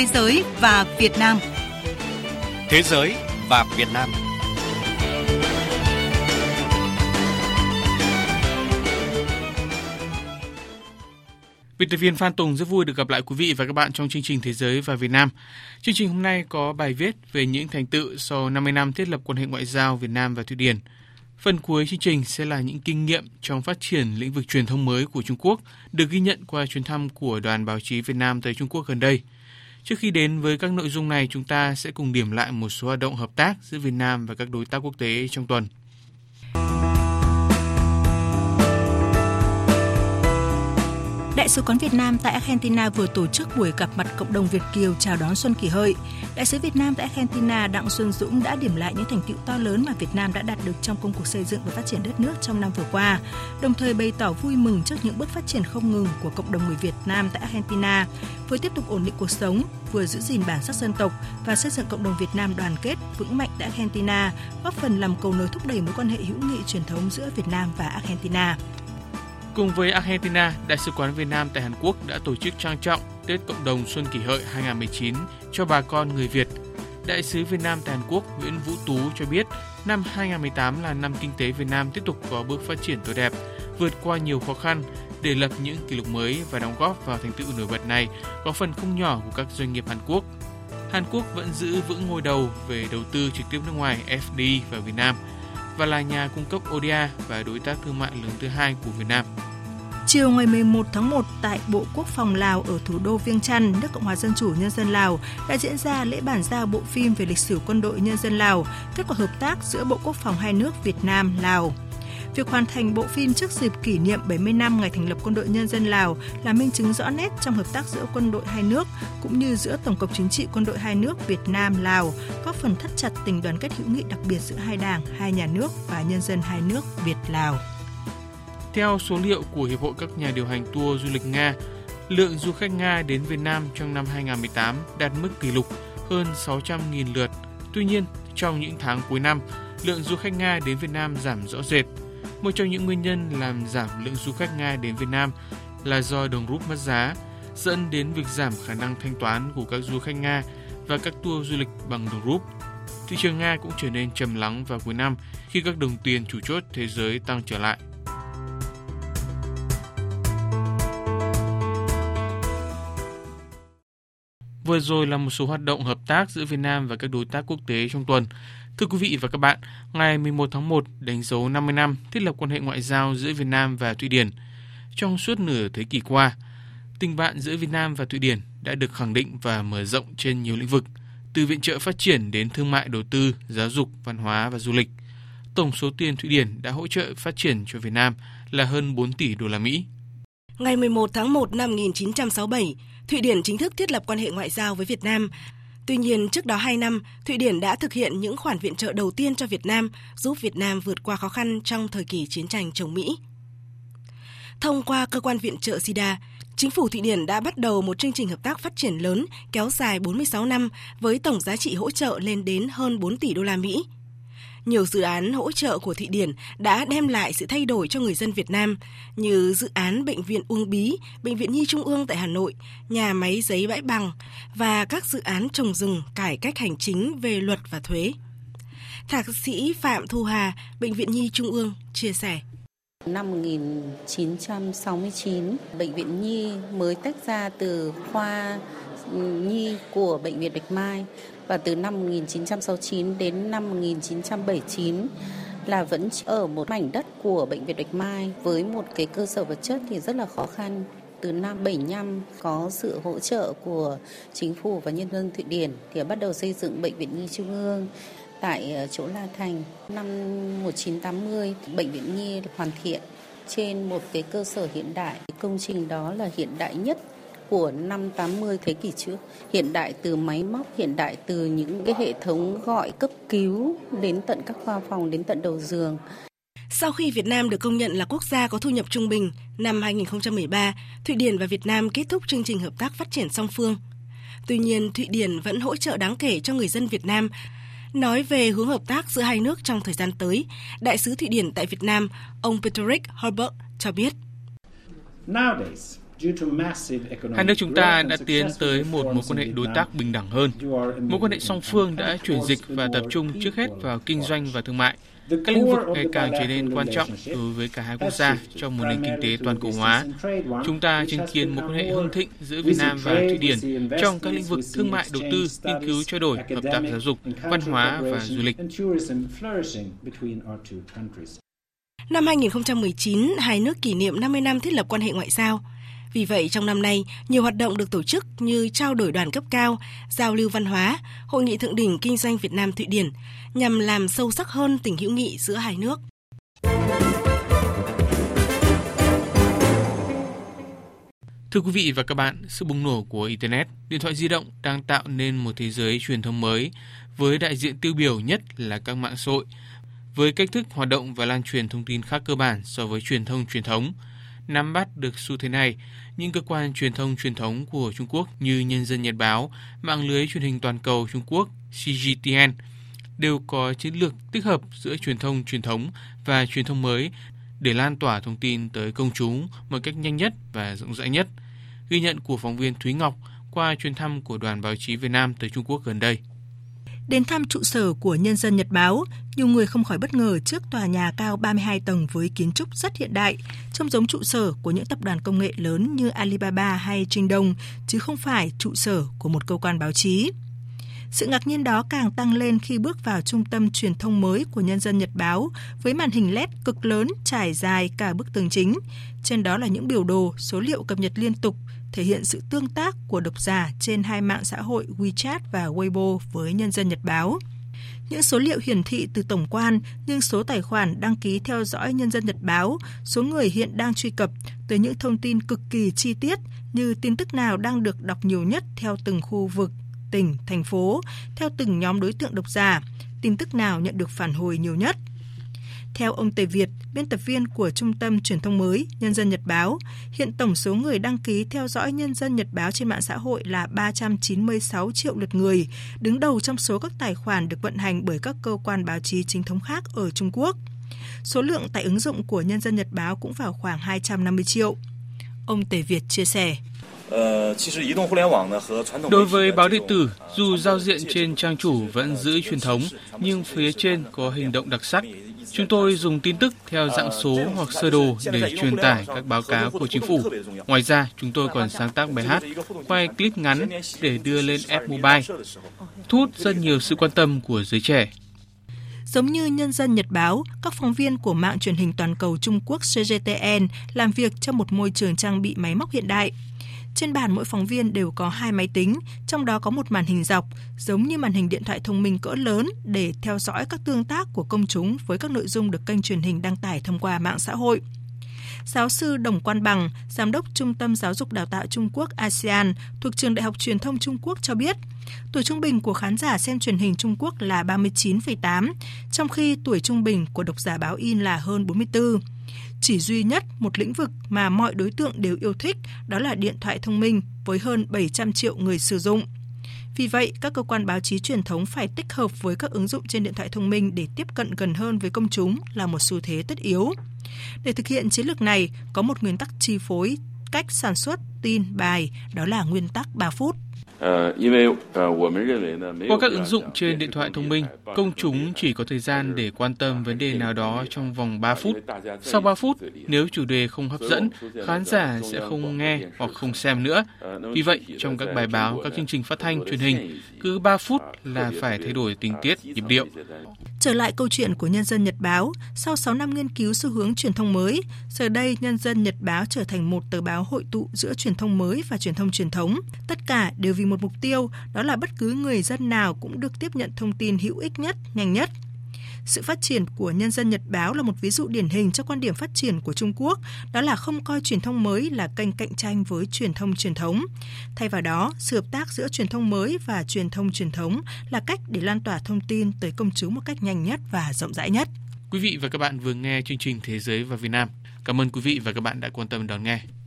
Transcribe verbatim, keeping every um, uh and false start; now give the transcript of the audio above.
Thế giới và Việt Nam. Thế giới và Việt Nam. Biên tập viên Phan Tùng rất vui được gặp lại quý vị và các bạn trong chương trình Thế giới và Việt Nam. Chương trình hôm nay có bài viết về những thành tựu sau năm mươi năm thiết lập quan hệ ngoại giao Việt Nam và Thụy Điển. Phần cuối chương trình sẽ là những kinh nghiệm trong phát triển lĩnh vực truyền thông mới của Trung Quốc được ghi nhận qua chuyến thăm của đoàn báo chí Việt Nam tới Trung Quốc gần đây. Trước khi đến với các nội dung này, chúng ta sẽ cùng điểm lại một số hoạt động hợp tác giữa Việt Nam và các đối tác quốc tế trong tuần. Đại sứ quán Việt Nam tại Argentina vừa tổ chức buổi gặp mặt cộng đồng Việt kiều chào đón Xuân Kỷ Hợi. Đại sứ Việt Nam tại Argentina Đặng Xuân Dũng đã điểm lại những thành tựu to lớn mà Việt Nam đã đạt được trong công cuộc xây dựng và phát triển đất nước trong năm vừa qua, đồng thời bày tỏ vui mừng trước những bước phát triển không ngừng của cộng đồng người Việt Nam tại Argentina, vừa tiếp tục ổn định cuộc sống, vừa giữ gìn bản sắc dân tộc và xây dựng cộng đồng Việt Nam đoàn kết vững mạnh tại Argentina, góp phần làm cầu nối thúc đẩy mối quan hệ hữu nghị truyền thống giữa Việt Nam và Argentina. Cùng với Argentina, Đại sứ quán Việt Nam tại Hàn Quốc đã tổ chức trang trọng Tết Cộng đồng Xuân Kỷ Hợi hai không một chín cho bà con người Việt. Đại sứ Việt Nam tại Hàn Quốc Nguyễn Vũ Tú cho biết năm hai không một tám là năm kinh tế Việt Nam tiếp tục có bước phát triển tốt đẹp, vượt qua nhiều khó khăn để lập những kỷ lục mới và đóng góp vào thành tựu nổi bật này có phần không nhỏ của các doanh nghiệp Hàn Quốc. Hàn Quốc vẫn giữ vững ngôi đầu về đầu tư trực tiếp nước ngoài F D I vào Việt Nam và là nhà cung cấp O D A và đối tác thương mại lớn thứ hai của Việt Nam. Chiều ngày mười một tháng một, tại Bộ Quốc phòng Lào ở thủ đô Viêng Chăn, nước Cộng hòa Dân chủ Nhân dân Lào đã diễn ra lễ bàn giao bộ phim về lịch sử quân đội nhân dân Lào, kết quả hợp tác giữa Bộ Quốc phòng hai nước Việt Nam-Lào. Việc hoàn thành bộ phim trước dịp kỷ niệm bảy mươi năm ngày thành lập Quân đội Nhân dân Lào là minh chứng rõ nét trong hợp tác giữa quân đội hai nước cũng như giữa Tổng cục Chính trị quân đội hai nước Việt Nam-Lào, góp phần thắt chặt tình đoàn kết hữu nghị đặc biệt giữa hai đảng, hai nhà nước và nhân dân hai nước Việt-Lào. Theo số liệu của Hiệp hội các nhà điều hành tour du lịch Nga, lượng du khách Nga đến Việt Nam trong năm hai không một tám đạt mức kỷ lục hơn sáu trăm nghìn lượt. Tuy nhiên, trong những tháng cuối năm, lượng du khách Nga đến Việt Nam giảm rõ rệt. Một trong những nguyên nhân làm giảm lượng du khách Nga đến Việt Nam là do đồng rúp mất giá, dẫn đến việc giảm khả năng thanh toán của các du khách Nga và các tour du lịch bằng đồng rúp. Thị trường Nga cũng trở nên trầm lắng vào cuối năm khi các đồng tiền chủ chốt thế giới tăng trở lại. Vừa rồi là một số hoạt động hợp tác giữa Việt Nam và các đối tác quốc tế trong tuần. Thưa quý vị và các bạn, ngày mười một tháng một đánh dấu năm mươi năm thiết lập quan hệ ngoại giao giữa Việt Nam và Thụy Điển. Trong suốt nửa thế kỷ qua, tình bạn giữa Việt Nam và Thụy Điển đã được khẳng định và mở rộng trên nhiều lĩnh vực, từ viện trợ phát triển đến thương mại đầu tư, giáo dục, văn hóa và du lịch. Tổng số tiền Thụy Điển đã hỗ trợ phát triển cho Việt Nam là hơn bốn tỷ đô la Mỹ. Ngày mười một tháng một năm một nghìn chín trăm sáu mươi bảy, Thụy Điển chính thức thiết lập quan hệ ngoại giao với Việt Nam. Tuy nhiên, trước đó hai năm, Thụy Điển đã thực hiện những khoản viện trợ đầu tiên cho Việt Nam, giúp Việt Nam vượt qua khó khăn trong thời kỳ chiến tranh chống Mỹ. Thông qua cơ quan viện trợ SIDA, chính phủ Thụy Điển đã bắt đầu một chương trình hợp tác phát triển lớn kéo dài bốn mươi sáu năm với tổng giá trị hỗ trợ lên đến hơn bốn tỷ đô la Mỹ. Nhiều dự án hỗ trợ của Thụy Điển đã đem lại sự thay đổi cho người dân Việt Nam, như dự án Bệnh viện Uông Bí, Bệnh viện Nhi Trung ương tại Hà Nội, nhà máy giấy Bãi Bằng và các dự án trồng rừng, cải cách hành chính về luật và thuế. Thạc sĩ Phạm Thu Hà, Bệnh viện Nhi Trung ương chia sẻ. Năm một nghìn chín trăm sáu mươi chín, Bệnh viện Nhi mới tách ra từ khoa Nhi của Bệnh viện Bạch Mai. Và từ năm một nghìn chín trăm sáu mươi chín đến năm một nghìn chín trăm bảy mươi chín là vẫn ở một mảnh đất của Bệnh viện Bạch Mai với một cái cơ sở vật chất thì rất là khó khăn. Từ năm bảy mươi lăm có sự hỗ trợ của chính phủ và nhân dân Thụy Điển thì bắt đầu xây dựng Bệnh viện Nhi Trung ương tại chỗ La Thành. Năm một nghìn chín trăm tám mươi, Bệnh viện Nhi được hoàn thiện trên một cái cơ sở hiện đại. Công trình đó là hiện đại nhất của năm tám mươi thế kỷ trước, hiện đại từ máy móc, hiện đại từ những cái hệ thống gọi cấp cứu đến tận các khoa phòng, đến tận đầu giường. Sau khi Việt Nam được công nhận là quốc gia có thu nhập trung bình, năm hai không một ba, Thụy Điển và Việt Nam kết thúc chương trình hợp tác phát triển song phương. Tuy nhiên, Thụy Điển vẫn hỗ trợ đáng kể cho người dân Việt Nam. Nói về hướng hợp tác giữa hai nước trong thời gian tới, Đại sứ Thụy Điển tại Việt Nam, ông Peturik Herbert cho biết. Nowadays, Hai nước chúng ta đã tiến tới một mối quan hệ đối tác bình đẳng hơn. Mối quan hệ song phương đã chuyển dịch và tập trung trước hết vào kinh doanh và thương mại. Các lĩnh vực ngày càng trở nên quan trọng đối với cả hai quốc gia trong một nền kinh tế toàn cầu hóa. Chúng ta chứng kiến mối quan hệ hưng thịnh giữa Việt Nam và Thụy Điển trong các lĩnh vực thương mại, đầu tư, nghiên cứu, trao đổi, hợp tác giáo dục, văn hóa và du lịch. Năm hai nghìn không trăm mười chín, hai nước kỷ niệm năm mươi năm thiết lập quan hệ ngoại giao. Vì vậy, trong năm nay, nhiều hoạt động được tổ chức như trao đổi đoàn cấp cao, giao lưu văn hóa, hội nghị thượng đỉnh kinh doanh Việt Nam-Thụy Điển nhằm làm sâu sắc hơn tình hữu nghị giữa hai nước. Thưa quý vị và các bạn, sự bùng nổ của Internet, điện thoại di động đang tạo nên một thế giới truyền thông mới với đại diện tiêu biểu nhất là các mạng xã hội, với cách thức hoạt động và lan truyền thông tin khác cơ bản so với truyền thông truyền thống. Nắm bắt được xu thế này, những cơ quan truyền thông truyền thống của Trung Quốc như Nhân dân Nhật báo, mạng lưới truyền hình toàn cầu Trung Quốc C G T N đều có chiến lược tích hợp giữa truyền thông truyền thống và truyền thông mới để lan tỏa thông tin tới công chúng một cách nhanh nhất và rộng rãi nhất. Ghi nhận của phóng viên Thúy Ngọc qua chuyến thăm của đoàn báo chí Việt Nam tới Trung Quốc gần đây. Đến thăm trụ sở của Nhân dân Nhật báo, nhiều người không khỏi bất ngờ trước tòa nhà cao ba mươi hai tầng với kiến trúc rất hiện đại, trông giống trụ sở của những tập đoàn công nghệ lớn như Alibaba hay Trinh Đông, chứ không phải trụ sở của một cơ quan báo chí. Sự ngạc nhiên đó càng tăng lên khi bước vào trung tâm truyền thông mới của Nhân dân Nhật báo với màn hình led cực lớn trải dài cả bức tường chính. Trên đó là những biểu đồ, số liệu cập nhật liên tục, thể hiện sự tương tác của độc giả trên hai mạng xã hội WeChat và Weibo với Nhân dân Nhật báo. Những số liệu hiển thị từ tổng quan, nhưng số tài khoản đăng ký theo dõi Nhân dân Nhật báo, số người hiện đang truy cập tới những thông tin cực kỳ chi tiết như tin tức nào đang được đọc nhiều nhất theo từng khu vực, tỉnh, thành phố, theo từng nhóm đối tượng độc giả, tin tức nào nhận được phản hồi nhiều nhất. Theo ông Tề Việt, biên tập viên của Trung tâm Truyền thông mới Nhân dân Nhật báo, hiện tổng số người đăng ký theo dõi Nhân dân Nhật báo trên mạng xã hội là ba trăm chín mươi sáu triệu lượt người, đứng đầu trong số các tài khoản được vận hành bởi các cơ quan báo chí chính thống khác ở Trung Quốc. Số lượng tải ứng dụng của Nhân dân Nhật báo cũng vào khoảng hai trăm năm mươi triệu. Ông Tề Việt chia sẻ. Đối với báo điện tử, dù giao diện trên trang chủ vẫn giữ truyền thống, nhưng phía trên có hình động đặc sắc. Chúng tôi dùng tin tức theo dạng số hoặc sơ đồ để truyền tải các báo cáo của chính phủ. Ngoài ra, chúng tôi còn sáng tác bài hát, quay clip ngắn để đưa lên app mobile, thu hút rất nhiều sự quan tâm của giới trẻ. Giống như Nhân dân Nhật báo, các phóng viên của mạng truyền hình toàn cầu Trung Quốc C G T N làm việc trong một môi trường trang bị máy móc hiện đại. Trên bàn mỗi phóng viên đều có hai máy tính, trong đó có một màn hình dọc, giống như màn hình điện thoại thông minh cỡ lớn để theo dõi các tương tác của công chúng với các nội dung được kênh truyền hình đăng tải thông qua mạng xã hội. Giáo sư Đồng Quan Bằng, Giám đốc Trung tâm Giáo dục Đào tạo Trung Quốc ASEAN thuộc Trường Đại học Truyền thông Trung Quốc cho biết, tuổi trung bình của khán giả xem truyền hình Trung Quốc là ba mươi chín phẩy tám, trong khi tuổi trung bình của độc giả báo in là hơn bốn mươi tư. Chỉ duy nhất một lĩnh vực mà mọi đối tượng đều yêu thích, đó là điện thoại thông minh với hơn bảy trăm triệu người sử dụng. Vì vậy, các cơ quan báo chí truyền thống phải tích hợp với các ứng dụng trên điện thoại thông minh để tiếp cận gần hơn với công chúng là một xu thế tất yếu. Để thực hiện chiến lược này, có một nguyên tắc chi phối cách sản xuất tin bài, đó là nguyên tắc ba phút. Qua các ứng dụng trên điện thoại thông minh, công chúng chỉ có thời gian để quan tâm vấn đề nào đó trong vòng ba phút. Sau ba phút, nếu chủ đề không hấp dẫn, khán giả sẽ không nghe hoặc không xem nữa. Vì vậy, trong các bài báo, các chương trình phát thanh, truyền hình, cứ ba phút là phải thay đổi tình tiết, nhịp điệu. Trở lại câu chuyện của Nhân dân Nhật báo, sau sáu năm nghiên cứu xu hướng truyền thông mới, giờ đây Nhân dân Nhật báo trở thành một tờ báo hội tụ giữa truyền thông mới và truyền thông truyền thống. Tất cả đều vì một mục tiêu, đó là bất cứ người dân nào cũng được tiếp nhận thông tin hữu ích nhất, nhanh nhất. Sự phát triển của Nhân dân Nhật báo là một ví dụ điển hình cho quan điểm phát triển của Trung Quốc, đó là không coi truyền thông mới là kênh cạnh tranh với truyền thông truyền thống. Thay vào đó, sự hợp tác giữa truyền thông mới và truyền thông truyền thống là cách để lan tỏa thông tin tới công chúng một cách nhanh nhất và rộng rãi nhất. Quý vị và các bạn vừa nghe chương trình Thế giới và Việt Nam. Cảm ơn quý vị và các bạn đã quan tâm đón nghe.